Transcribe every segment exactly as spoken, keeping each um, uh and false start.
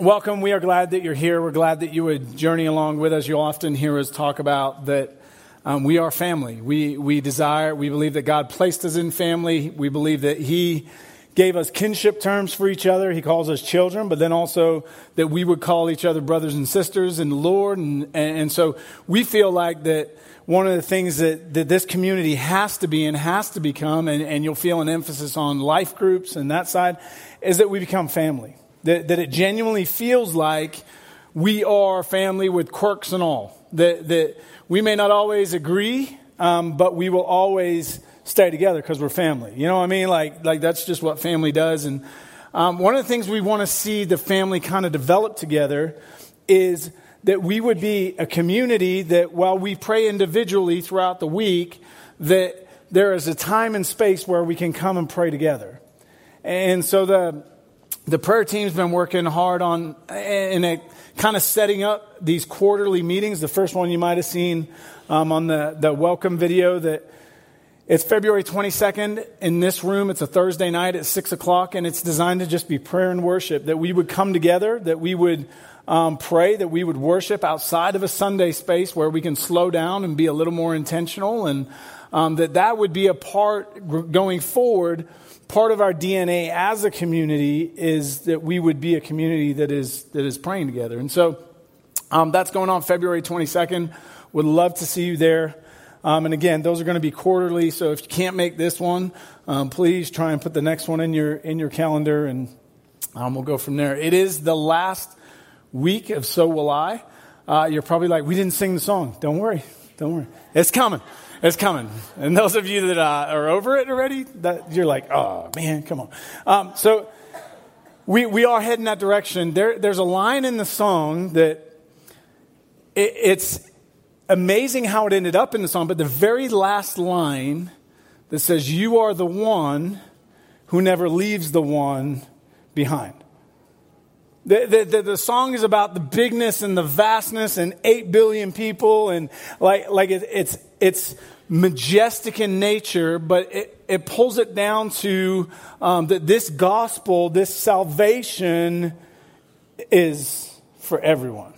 Welcome. We are glad that you're here. We're glad that you would journey along with us. You'll often hear us talk about that um, we are family. We we desire, we believe that God placed us in family. We believe that he gave us kinship terms for each other. He calls us children, but then also that we would call each other brothers and sisters in the Lord. And, and, and so we feel like that one of the things that, that this community has to be and has to become, and, and you'll feel an emphasis on life groups and that side, is that we become family. That, that it genuinely feels like we are family with quirks and all. That, that we may not always agree, um, but we will always stay together because we're family. You know what I mean? Like, like that's just what family does. And um, one of the things we want to see the family kind of develop together is that we would be a community that while we pray individually throughout the week, that there is a time and space where we can come and pray together. And so the... The prayer team's been working hard on and kind of setting up these quarterly meetings. The first one you might have seen um, on the, the welcome video, that it's February twenty-second in this room. It's a Thursday night at six o'clock, and it's designed to just be prayer and worship, that we would come together, that we would um, pray, that we would worship outside of a Sunday space where we can slow down and be a little more intentional, and um, that that would be a part going forward. Part of our D N A as a community is that we would be a community that is that is praying together. And so um, that's going on February twenty-second. Would love to see you there. Um, and again, those are going to be quarterly. So if you can't make this one, um, please try and put the next one in your in your calendar, and um, we'll go from there. It is the last week of So Will I. Uh, you're probably like, we didn't sing the song. Don't worry. Don't worry. It's coming. It's coming. And those of you that uh, are over it already, that you're like, oh, man, come on. Um, so we we are heading that direction. There, there's a line in the song that it, it's amazing how it ended up in the song, but the very last line that says, you are the one who never leaves the one behind. The, the, the song is about the bigness and the vastness and eight billion people, and like like it, it's it's majestic in nature, but it, it pulls it down to um, that this gospel, this salvation is for everyone.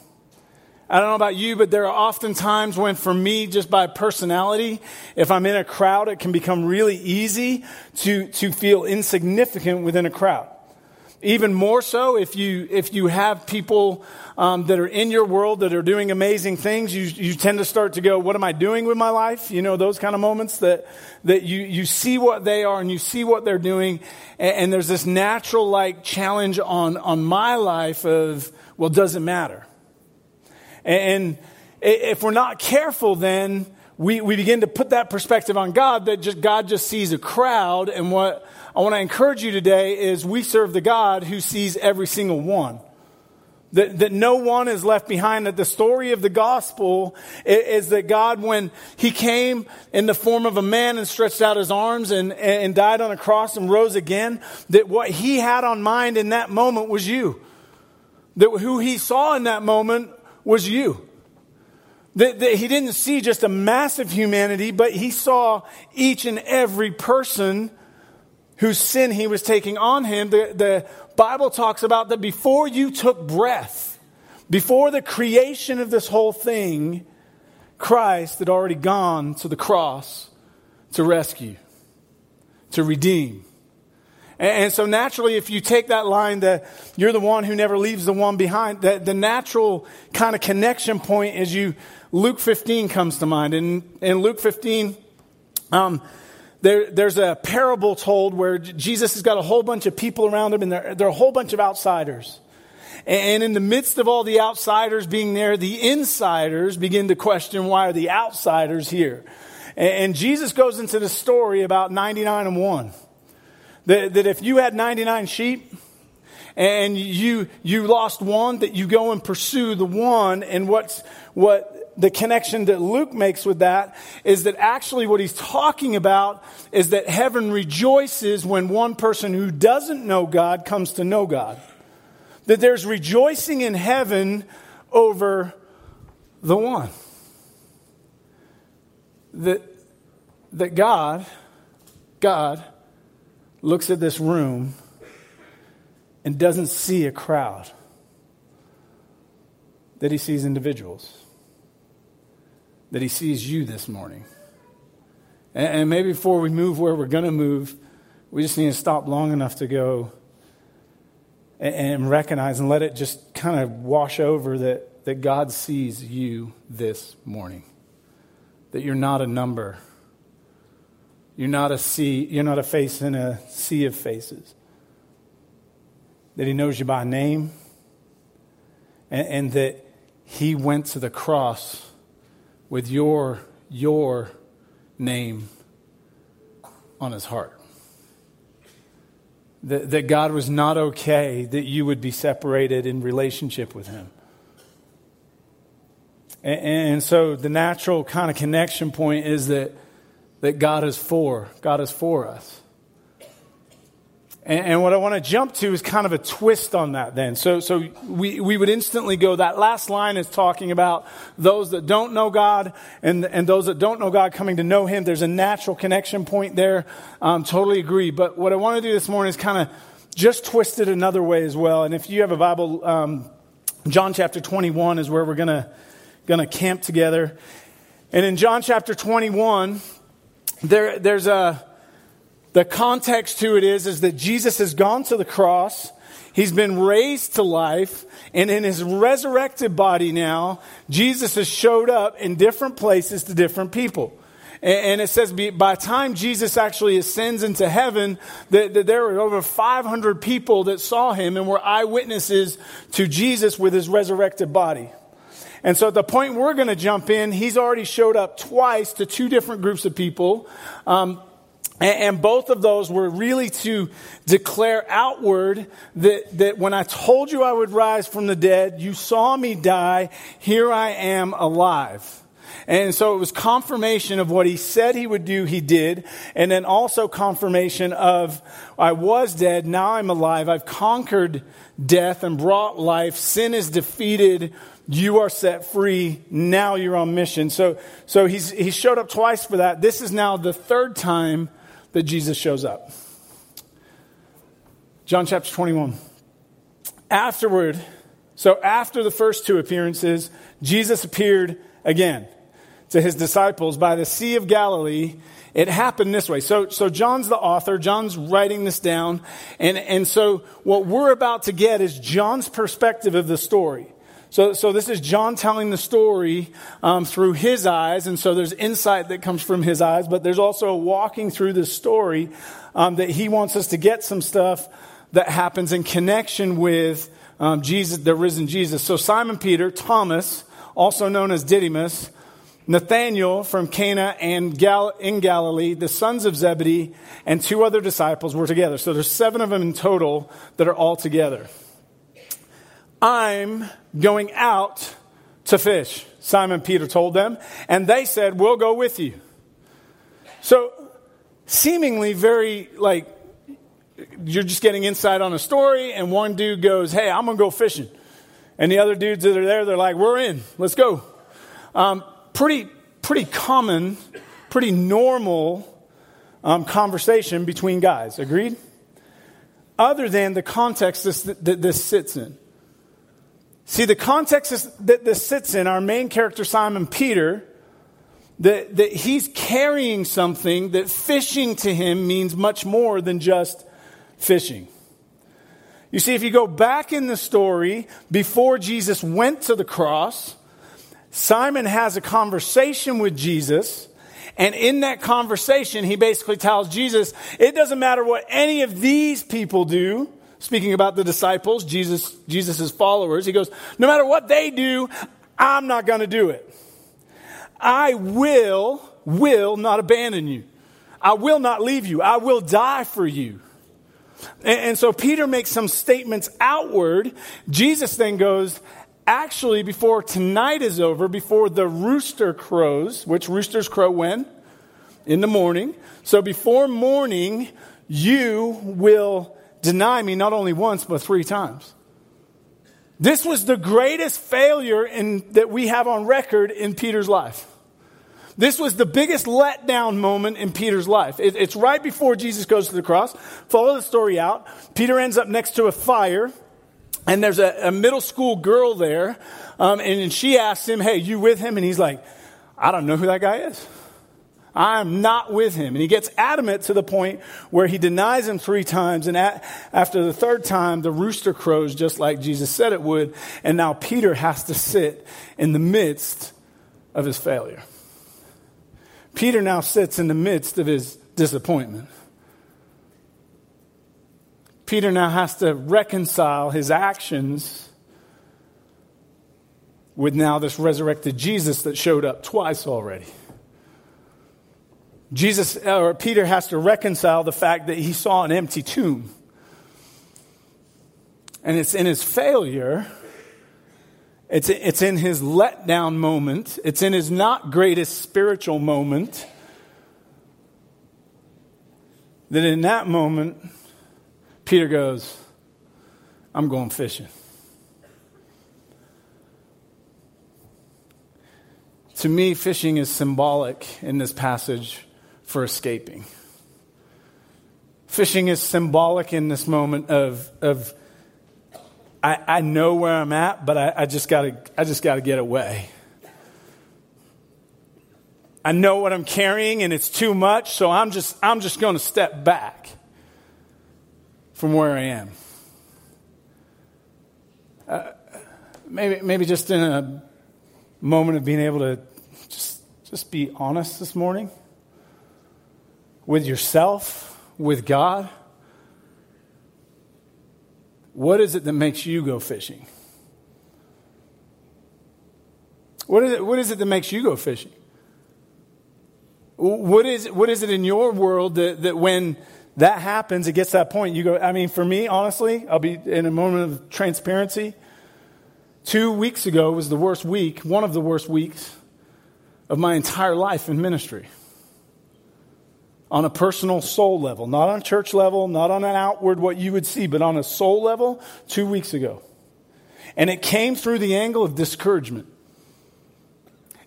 I don't know about you, but there are often times when for me, just by personality, if I'm in a crowd, it can become really easy to to feel insignificant within a crowd. Even more so if you if you have people um, that are in your world that are doing amazing things, you you tend to start to go, what am I doing with my life? You know, those kind of moments that that you you see what they are and you see what they're doing, and, and there's this natural like challenge on on my life of, well, does it matter? And, and if we're not careful, then we we begin to put that perspective on God, that just God just sees a crowd. And what I want to encourage you today is we serve the God who sees every single one. That, that no one is left behind. That the story of the gospel is, is that God, when he came in the form of a man and stretched out his arms and, and died on a cross and rose again, that what he had on mind in that moment was you. That who he saw in that moment was you. That, that he didn't see just a massive humanity, but he saw each and every person whose sin he was taking on him. The, the Bible talks about that before you took breath, before the creation of this whole thing, Christ had already gone to the cross to rescue, to redeem. And, and so naturally, if you take that line that you're the one who never leaves the one behind, that the natural kind of connection point is you, Luke fifteen comes to mind. And in Luke fifteen, um, There, there's a parable told where Jesus has got a whole bunch of people around him, and there, there are a whole bunch of outsiders. And in the midst of all the outsiders being there, the insiders begin to question, why are the outsiders here? And Jesus goes into the story about ninety-nine and one. That, that if you had ninety-nine sheep and you you lost one, that you go and pursue the one. And what's what... The connection that Luke makes with that is that actually what he's talking about is that heaven rejoices when one person who doesn't know God comes to know God. That there's rejoicing in heaven over the one. That, that God, God looks at this room and doesn't see a crowd. that he sees individuals, that he sees you this morning. And, and maybe before we move where we're going to move, we just need to stop long enough to go and, and recognize and let it just kind of wash over that, that God sees you this morning, that you're not a number. You're not a sea, you're not a face in a sea of faces. That he knows you by name, and, and that he went to the cross with your your name on his heart. That, that God was not okay that you would be separated in relationship with him. And, and so the natural kind of connection point is that that God is for, God is for us. And, and what I want to jump to is kind of a twist on that then. So so we, we would instantly go, that last line is talking about those that don't know God and, and those that don't know God coming to know him. There's a natural connection point there. Um, totally agree. But what I want to do this morning is kind of just twist it another way as well. And if you have a Bible, um, John chapter twenty-one is where we're going to gonna camp together. And in John chapter twenty-one... There, there's a, the context to it is, is that Jesus has gone to the cross. He's been raised to life. And in his resurrected body now, Jesus has showed up in different places to different people. And, and it says by the time Jesus actually ascends into heaven, that, that there were over five hundred people that saw him and were eyewitnesses to Jesus with his resurrected body. And so at the point we're going to jump in, he's already showed up twice to two different groups of people. Um, and, and both of those were really to declare outward that, that when I told you I would rise from the dead, you saw me die, here I am alive. And so it was confirmation of what he said he would do, he did. And then also confirmation of I was dead, now I'm alive. I've conquered death and brought life. Sin is defeated. You are set free. Now you're on mission. So so he's he showed up twice for that. This is now the third time that Jesus shows up. John chapter twenty-one. Afterward, so after the first two appearances, Jesus appeared again to his disciples by the Sea of Galilee. It happened this way. So so John's the author. John's writing this down. And, and so what we're about to get is John's perspective of the story. So so this is John telling the story um, through his eyes. And so there's insight that comes from his eyes. But there's also a walking through this story um, that he wants us to get some stuff that happens in connection with um, Jesus, the risen Jesus. So Simon Peter, Thomas, also known as Didymus, Nathaniel from Cana and Gal- in Galilee, the sons of Zebedee, and two other disciples were together. So there's seven of them in total that are all together. I'm going out to fish, Simon Peter told them. And they said, we'll go with you. So seemingly very like, you're just getting insight on a story. And one dude goes, hey, I'm going to go fishing. And the other dudes that are there, they're like, we're in, let's go. Um, pretty, pretty common, pretty normal um, conversation between guys. Agreed? Other than the context this, that this sits in. See, the context is that this sits in, our main character, Simon Peter, that, that he's carrying something that fishing to him means much more than just fishing. You see, if you go back in the story, before Jesus went to the cross, Simon has a conversation with Jesus. And in that conversation, he basically tells Jesus, it doesn't matter what any of these people do. Speaking about the disciples, Jesus, Jesus' followers, he goes, no matter what they do, I'm not going to do it. I will, will not abandon you. I will not leave you. I will die for you. And, and so Peter makes some statements outward. Jesus then goes, actually, before tonight is over, before the rooster crows, which roosters crow when? In the morning. So before morning, you will deny me not only once, but three times. This was the greatest failure in, that we have on record in Peter's life. This was the biggest letdown moment in Peter's life. It, it's right before Jesus goes to the cross. Follow the story out. Peter ends up next to a fire. And there's a, a middle school girl there, um, and she asks him, hey, you with him? And he's like, I don't know who that guy is. I'm not with him. And he gets adamant to the point where he denies him three times. And at, after the third time, the rooster crows just like Jesus said it would. And now Peter has to sit in the midst of his failure. Peter now sits in the midst of his disappointment. Peter now has to reconcile his actions with now this resurrected Jesus that showed up twice already. Jesus or Peter has to reconcile the fact that he saw an empty tomb. And it's in his failure, it's, it's in his letdown moment, it's in his not greatest spiritual moment, that in that moment, Peter goes, I'm going fishing. To me, fishing is symbolic in this passage for escaping. Fishing is symbolic in this moment of of I, I know where I'm at, but I, I just gotta I just gotta get away. I know what I'm carrying and it's too much, so I'm just I'm just gonna step back from where I am. Uh, maybe maybe just in a moment of being able to just just be honest this morning. With yourself, with God, what is it that makes you go fishing? What is it, what is it that makes you go fishing? What is, what is it in your world that, that when that happens, it gets to that point, you go, I mean, for me, honestly, I'll be in a moment of transparency. Two weeks ago was the worst week, one of the worst weeks of my entire life in ministry. On a personal soul level, not on a church level, not on an outward what you would see, but on a soul level, two weeks ago. And it came through the angle of discouragement.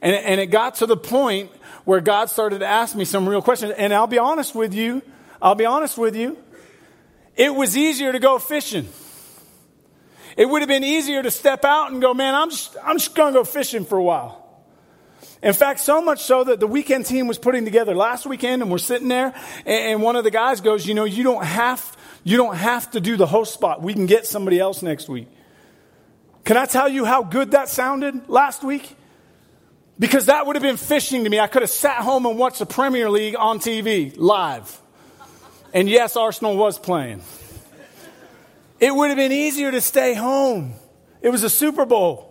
And, and it got to the point where God started to ask me some real questions. And I'll be honest with you, I'll be honest with you, it was easier to go fishing. It would have been easier to step out and go, man, I'm just, I'm just going to go fishing for a while. In fact, so much so that the weekend team was putting together last weekend, and we're sitting there, and one of the guys goes, you know, you don't have, you don't have to do the host spot. We can get somebody else next week. Can I tell you how good that sounded last week? Because that would have been fishing to me. I could have sat home and watched the Premier League on T V live. And yes, Arsenal was playing. It would have been easier to stay home. It was a Super Bowl.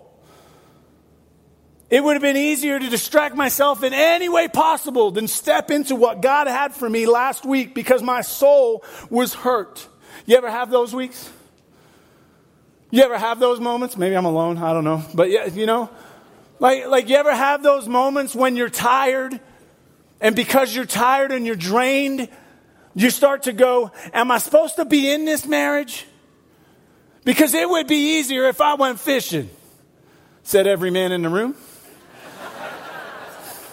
It would have been easier to distract myself in any way possible than step into what God had for me last week because my soul was hurt. You ever have those weeks? You ever have those moments? Maybe I'm alone. I don't know. But, yeah, you know, like, like you ever have those moments when you're tired, and because you're tired and you're drained, you start to go, am I supposed to be in this marriage? Because it would be easier if I went fishing, said every man in the room.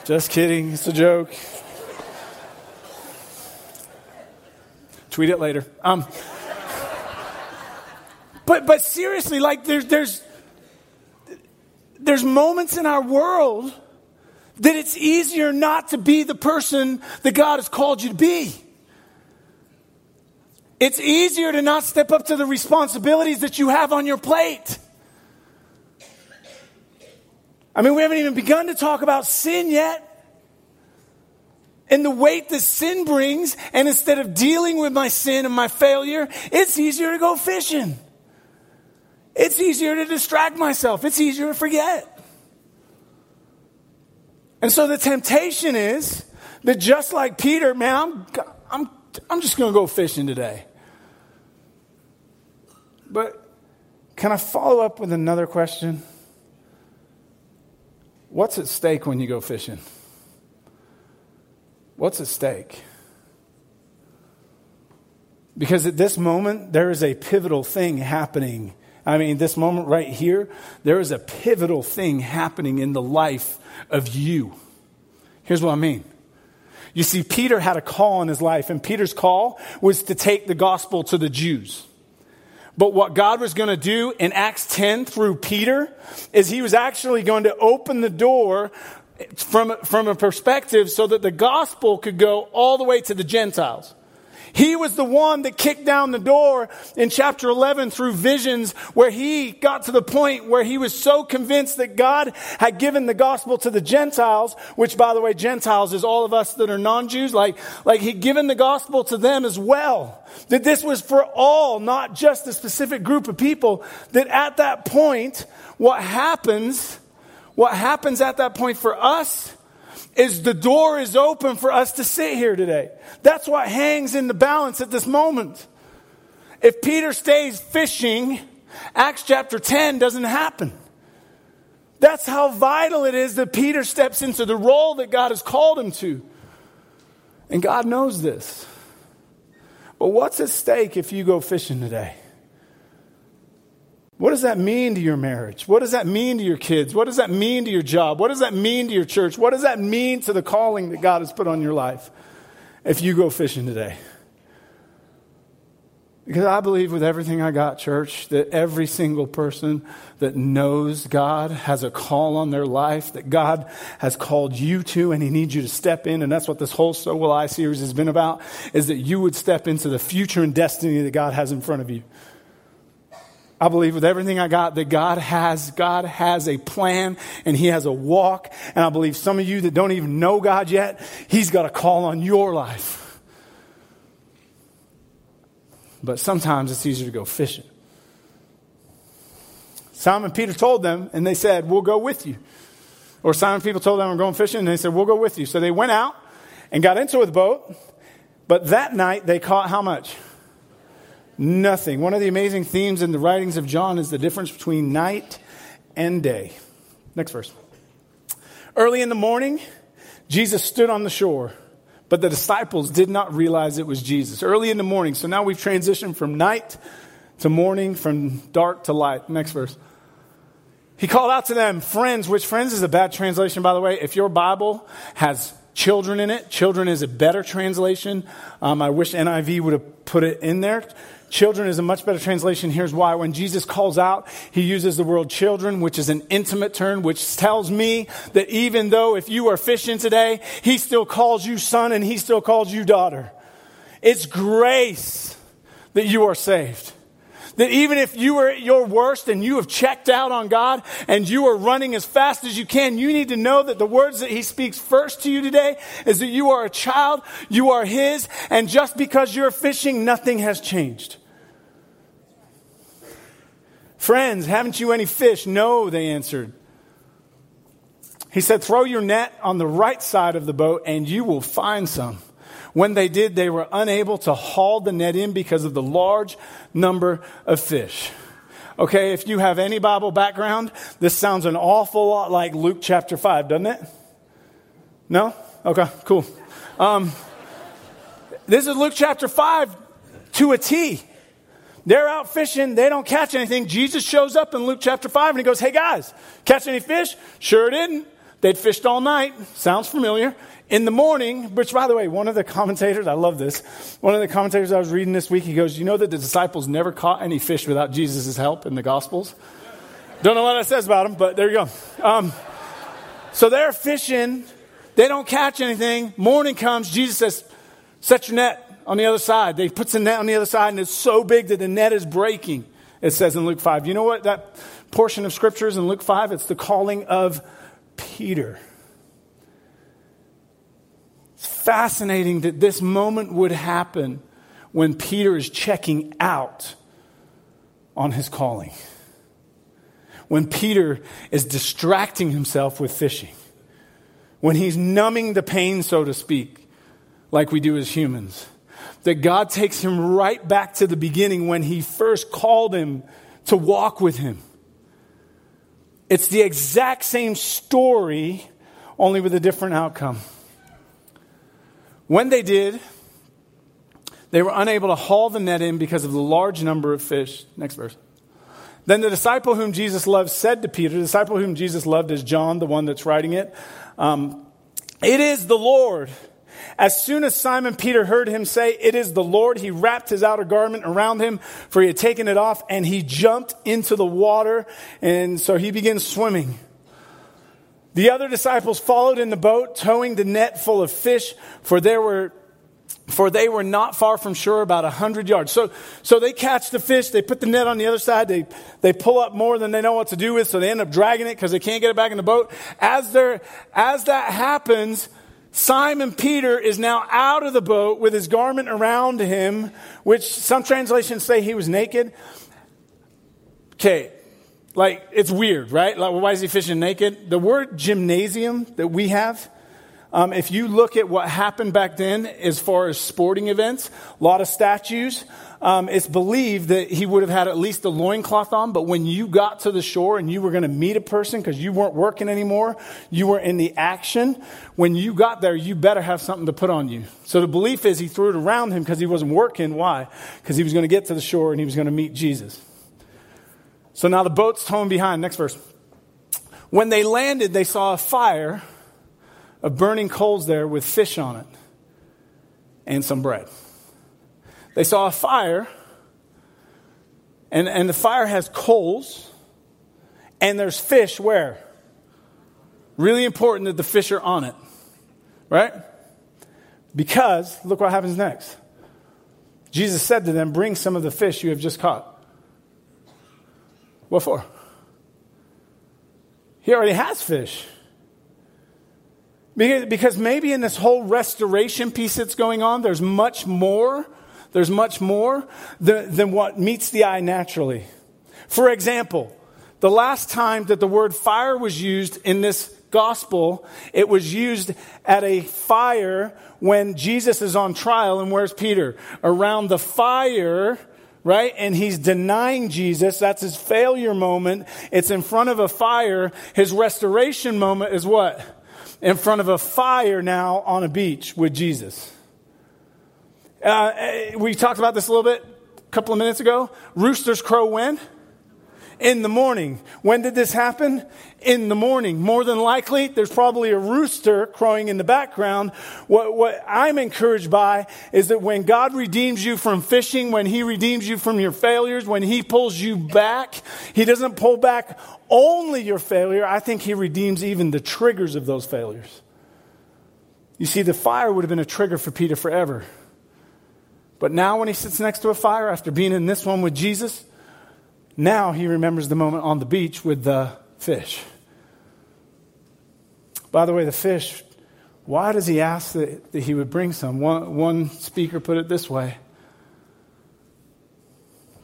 Just kidding. It's a joke. Tweet it later. Um, but but seriously, like there's there's there's moments in our world that it's easier not to be the person that God has called you to be. It's easier to not step up to the responsibilities that you have on your plate. I mean, we haven't even begun to talk about sin yet and the weight that sin brings. And instead of dealing with my sin and my failure, it's easier to go fishing. It's easier to distract myself. It's easier to forget. And so the temptation is that just like Peter, man, I'm, I'm, I'm just going to go fishing today. But can I follow up with another question? What's at stake when you go fishing? What's at stake? Because at this moment, there is a pivotal thing happening. I mean, this moment right here, there is a pivotal thing happening in the life of you. Here's what I mean. You see, Peter had a call in his life, and Peter's call was to take the gospel to the Jews. But what God was going to do in Acts ten through Peter is he was actually going to open the door from, from a perspective so that the gospel could go all the way to the Gentiles. He was the one that kicked down the door in chapter eleven through visions, where he got to the point where he was so convinced that God had given the gospel to the Gentiles, which, by the way, Gentiles is all of us that are non-Jews. Like, like he'd given the gospel to them as well. That this was for all, not just a specific group of people. That at that point, what happens, what happens at that point for us is the door is open for us to sit here today. That's what hangs in the balance at this moment. If Peter stays fishing, Acts chapter ten doesn't happen. That's how vital it is that Peter steps into the role that God has called him to. And God knows this. But what's at stake if you go fishing today? What does that mean to your marriage? What does that mean to your kids? What does that mean to your job? What does that mean to your church? What does that mean to the calling that God has put on your life if you go fishing today? Because I believe with everything I got, church, that every single person that knows God has a call on their life that God has called you to, and he needs you to step in. And that's what this whole So Will I series has been about, is that you would step into the future and destiny that God has in front of you. I believe with everything I got that God has, God has a plan and he has a walk. And I believe some of you that don't even know God yet, he's got a call on your life. But sometimes it's easier to go fishing. Simon Peter told them and they said, we'll go with you. Or Simon Peter told them, we're going fishing. And they said, we'll go with you. So they went out and got into a boat. But that night they caught how much? Nothing. One of the amazing themes in the writings of John is the difference between night and day. Next verse. Early in the morning, Jesus stood on the shore, but the disciples did not realize it was Jesus. Early in the morning. So now we've transitioned from night to morning, from dark to light. Next verse. He called out to them, friends, which friends is a bad translation, by the way. If your Bible has children in it, children is a better translation. Um, I wish N I V would have put it in there. Children is a much better translation. Here's why. When Jesus calls out, he uses the word children, which is an intimate term, which tells me that even though if you are fishing today, he still calls you son and he still calls you daughter. It's grace that you are saved. That even if you are at your worst and you have checked out on God and you are running as fast as you can, you need to know that the words that he speaks first to you today is that you are a child, you are his, and just because you're fishing, nothing has changed. Friends, haven't you any fish? No, they answered. He said, throw your net on the right side of the boat and you will find some. When they did, they were unable to haul the net in because of the large number of fish. Okay, if you have any Bible background, this sounds an awful lot like Luke chapter five, doesn't it? No? Okay, cool. Um, this is Luke chapter five to a T. They're out fishing. They don't catch anything. Jesus shows up in Luke chapter five and he goes, hey guys, catch any fish? Sure didn't. They'd fished all night. Sounds familiar. In the morning, which, by the way, one of the commentators, I love this. One of the commentators I was reading this week, he goes, you know that the disciples never caught any fish without Jesus' help in the Gospels? Don't know what that says about them, but there you go. Um, so they're fishing. They don't catch anything. Morning comes. Jesus says, set your net on the other side. They puts the net on the other side, and it's so big that the net is breaking, it says in Luke five. You know what that portion of Scripture is in Luke five? It's the calling of Peter. It's fascinating that this moment would happen when Peter is checking out on his calling. When Peter is distracting himself with fishing. When he's numbing the pain, so to speak, like we do as humans. That God takes him right back to the beginning when he first called him to walk with him. It's the exact same story, only with a different outcome. When they did, they were unable to haul the net in because of the large number of fish. Next verse. Then the disciple whom Jesus loved said to Peter, the disciple whom Jesus loved is John, the one that's writing it. Um, it is the Lord. As soon as Simon Peter heard him say, "It is the Lord," he wrapped his outer garment around him, for he had taken it off, and he jumped into the water, and so he began swimming. The other disciples followed in the boat, towing the net full of fish, for there were For they were not far from shore, about a hundred yards. So, so they catch the fish. They put the net on the other side. They, they pull up more than they know what to do with. So they end up dragging it because they can't get it back in the boat. As they're, as that happens, Simon Peter is now out of the boat with his garment around him, which some translations say he was naked. Okay. Like, it's weird, right? Like, why is he fishing naked? The word gymnasium that we have, Um, if you look at what happened back then as far as sporting events, a lot of statues, um, it's believed that he would have had at least a loincloth on, but when you got to the shore and you were going to meet a person because you weren't working anymore, you were in the action, when you got there, you better have something to put on you. So the belief is he threw it around him because he wasn't working. Why? Because he was going to get to the shore and he was going to meet Jesus. So now the boat's towing behind. Next verse. When they landed, they saw a fire of burning coals there with fish on it and some bread. They saw a fire, and, and the fire has coals, and there's fish where? Really important that the fish are on it, right? Because look what happens next. Jesus said to them, "Bring some of the fish you have just caught." What for? He already has fish. Because maybe in this whole restoration piece that's going on, there's much more, there's much more than, than what meets the eye naturally. For example, the last time that the word fire was used in this gospel, it was used at a fire when Jesus is on trial, and where's Peter? Around the fire, right? And he's denying Jesus. That's his failure moment. It's in front of a fire. His restoration moment is what? In front of a fire now on a beach with Jesus. Uh, we talked about this a little bit a couple of minutes ago. Roosters crow when? In the morning. When did this happen? In the morning. More than likely, there's probably a rooster crowing in the background. What, what I'm encouraged by is that when God redeems you from fishing, when he redeems you from your failures, when he pulls you back, he doesn't pull back only your failure. I think he redeems even the triggers of those failures. You see, the fire would have been a trigger for Peter forever. But now when he sits next to a fire after being in this one with Jesus, now he remembers the moment on the beach with the fish. By the way, the fish, why does he ask that, that he would bring some? One, one speaker put it this way,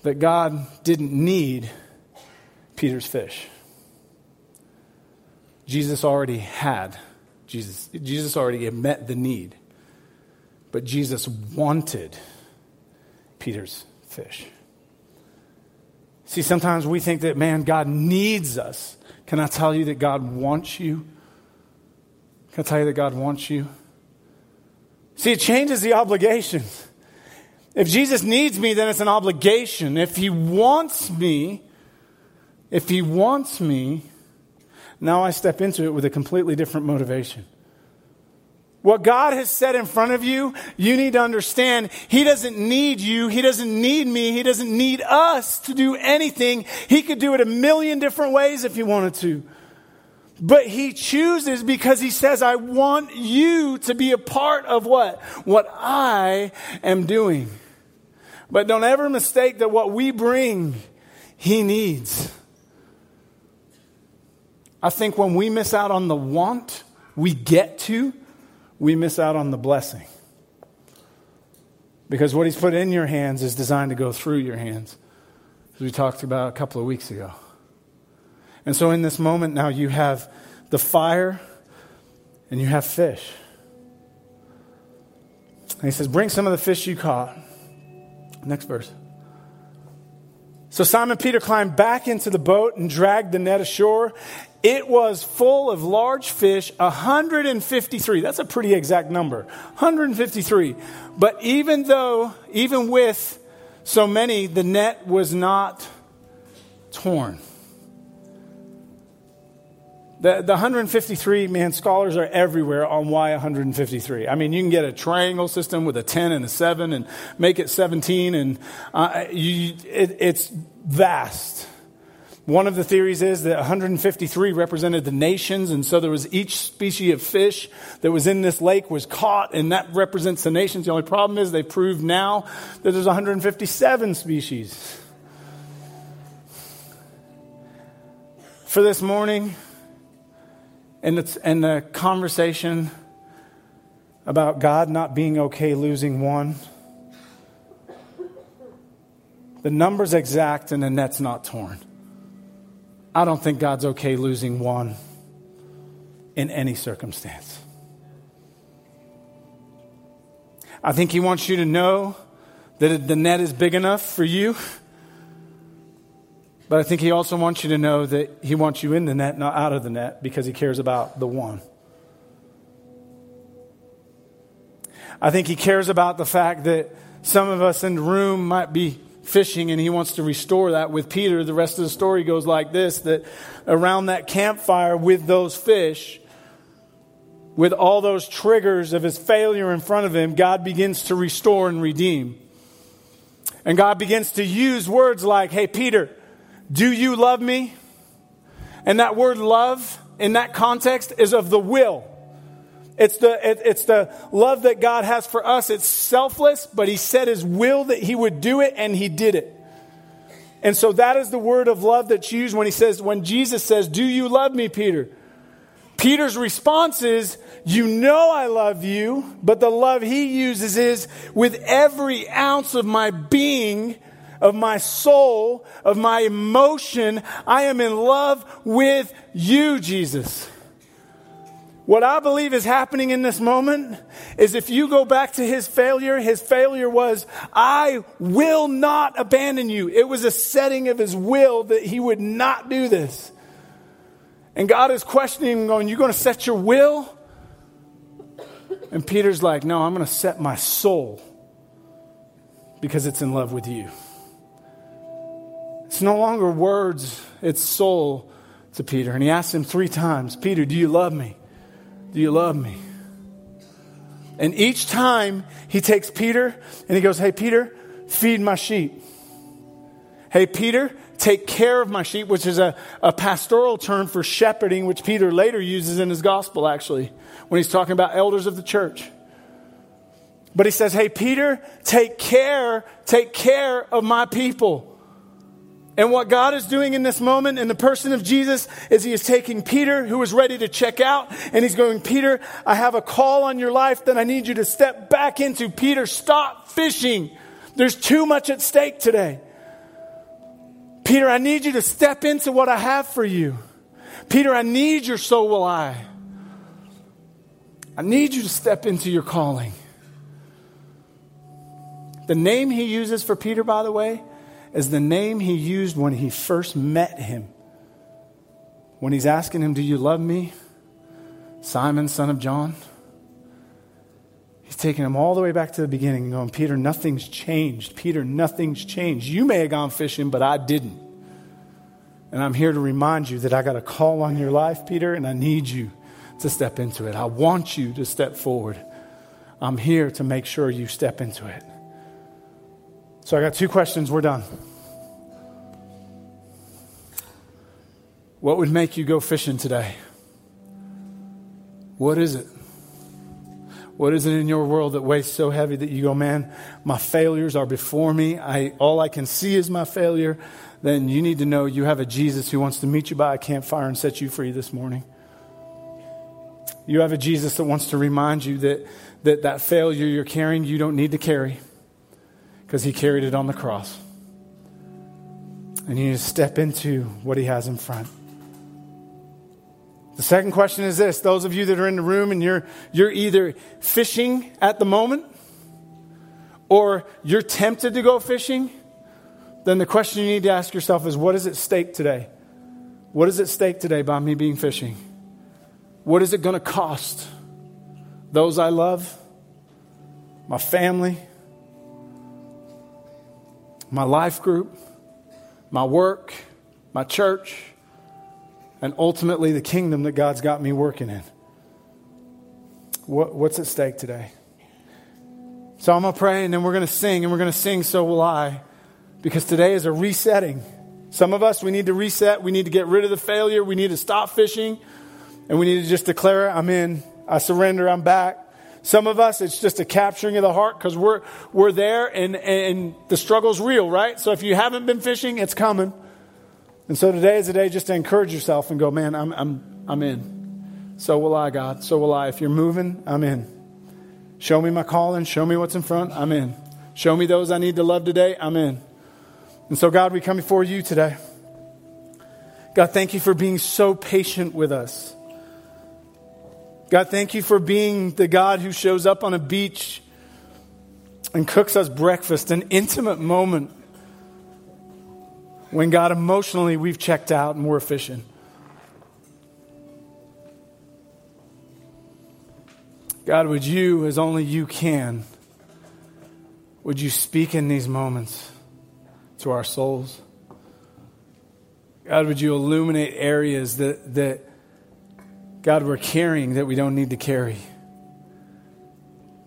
that God didn't need Peter's fish. Jesus already had. Jesus, Jesus already had met the need. But Jesus wanted Peter's fish. See, sometimes we think that, man, God needs us. Can I tell you that God wants you? Can I tell you that God wants you? See, it changes the obligation. If Jesus needs me, then it's an obligation. If he wants me, if he wants me, now I step into it with a completely different motivation. What God has set in front of you, you need to understand, he doesn't need you. He doesn't need me. He doesn't need us to do anything. He could do it a million different ways if he wanted to. But he chooses because he says, I want you to be a part of what? What I am doing. But don't ever mistake that what we bring, he needs. I think when we miss out on the want, we get to, we miss out on the blessing. Because what he's put in your hands is designed to go through your hands, as we talked about a couple of weeks ago. And so in this moment now, you have the fire and you have fish. And he says, bring some of the fish you caught. Next verse. So Simon Peter climbed back into the boat and dragged the net ashore. It was full of large fish, one hundred fifty-three. That's a pretty exact number, one hundred fifty-three. But even though, even with so many, the net was not torn. The, the one hundred fifty-three, man, scholars are everywhere on why one hundred fifty-three. I mean, you can get a triangle system with a ten and a seven and make it seventeen, and uh, you, it, it's vast. One of the theories is that one hundred fifty-three represented the nations, and so there was each species of fish that was in this lake was caught, and that represents the nations. The only problem is they prove now that there's one hundred fifty-seven species. For this morning, and it's and the conversation about God not being okay losing one. The number's exact and the net's not torn. I don't think God's okay losing one in any circumstance. I think he wants you to know that the net is big enough for you. But I think he also wants you to know that he wants you in the net, not out of the net, because he cares about the one. I think he cares about the fact that some of us in the room might be fishing, and he wants to restore that. With Peter, the rest of the story goes like this, that around that campfire with those fish, with all those triggers of his failure in front of him, God begins to restore and redeem. And God begins to use words like, hey, Peter, do you love me? And that word love in that context is of the will. It's the it, it's the love that God has for us. It's selfless, but he said his will that he would do it, and he did it. And so that is the word of love that's used when he says, when Jesus says, do you love me, Peter? Peter's response is, you know I love you, but the love he uses is, with every ounce of my being, of my soul, of my emotion, I am in love with you, Jesus. What I believe is happening in this moment is, if you go back to his failure, his failure was, I will not abandon you. It was a setting of his will that he would not do this. And God is questioning him, going, you're going to set your will? And Peter's like, no, I'm going to set my soul, because it's in love with you. It's no longer words, it's soul to Peter. And he asks him three times, Peter, do you love me? Do you love me? And each time he takes Peter and he goes, hey, Peter, feed my sheep. Hey, Peter, take care of my sheep, which is a, a pastoral term for shepherding, which Peter later uses in his gospel, actually, when he's talking about elders of the church. But he says, hey, Peter, take care, take care of my people. And what God is doing in this moment in the person of Jesus is he is taking Peter, who is ready to check out, and he's going, Peter, I have a call on your life that I need you to step back into. Peter, stop fishing. There's too much at stake today. Peter, I need you to step into what I have for you. Peter, I need your so will I. I need you to step into your calling. The name he uses for Peter, by the way, is the name he used when he first met him. When he's asking him, do you love me, Simon, son of John? He's taking him all the way back to the beginning and going, Peter, nothing's changed. Peter, nothing's changed. You may have gone fishing, but I didn't. And I'm here to remind you that I got a call on your life, Peter, and I need you to step into it. I want you to step forward. I'm here to make sure you step into it. So I got two questions. We're done. What would make you go fishing today? What is it? What is it in your world that weighs so heavy that you go, man, my failures are before me. I all I can see is my failure. Then you need to know you have a Jesus who wants to meet you by a campfire and set you free this morning. You have a Jesus that wants to remind you that that, that failure you're carrying, you don't need to carry, because he carried it on the cross. And you need to step into what he has in front. The second question is this. Those of you that are in the room and you're you're either fishing at the moment, or you're tempted to go fishing, then the question you need to ask yourself is, what is at stake today? What is at stake today by me being fishing? What is it going to cost? Those I love, my family, my life group, my work, my church. and ultimately the kingdom that God's got me working in. What, what's at stake today? So I'm going to pray, and then we're going to sing, and we're going to sing So Will I, because today is a resetting. Some of us, we need to reset. We need to get rid of the failure. We need to stop fishing, and we need to just declare, I'm in, I surrender, I'm back. Some of us, it's just a capturing of the heart because we're we're there and, and the struggle's real, right? So if you haven't been fishing, it's coming. And so today is a day just to encourage yourself and go, man, I'm I'm I'm in. So will I, God. So will I. If you're moving, I'm in. Show me my calling. Show me what's in front. I'm in. Show me those I need to love today. I'm in. And so, God, we come before you today. God, thank you for being so patient with us. God, thank you for being the God who shows up on a beach and cooks us breakfast, an intimate moment when, God, emotionally we've checked out and we're fishing. God, would you, as only you can, would you speak in these moments to our souls? God, would you illuminate areas that that God, we're carrying that we don't need to carry.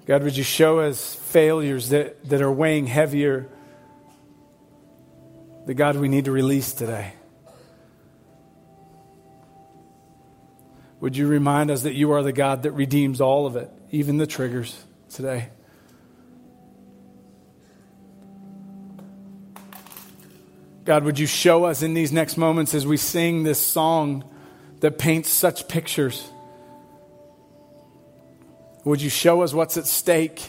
God, would you show us failures that, that are weighing heavier that, God, we need to release today? Would you remind us that you are the God that redeems all of it, even the triggers today? God, would you show us in these next moments as we sing this song that paints such pictures? Would you show us what's at stake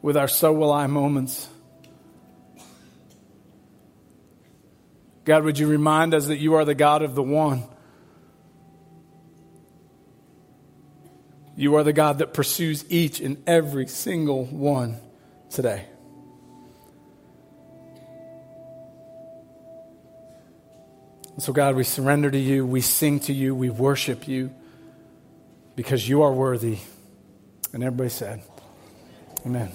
with our So Will I moments? God, would you remind us that you are the God of the one. You are the God that pursues each and every single one today. So, God, we surrender to you, we sing to you, we worship you, because you are worthy. And everybody said, amen.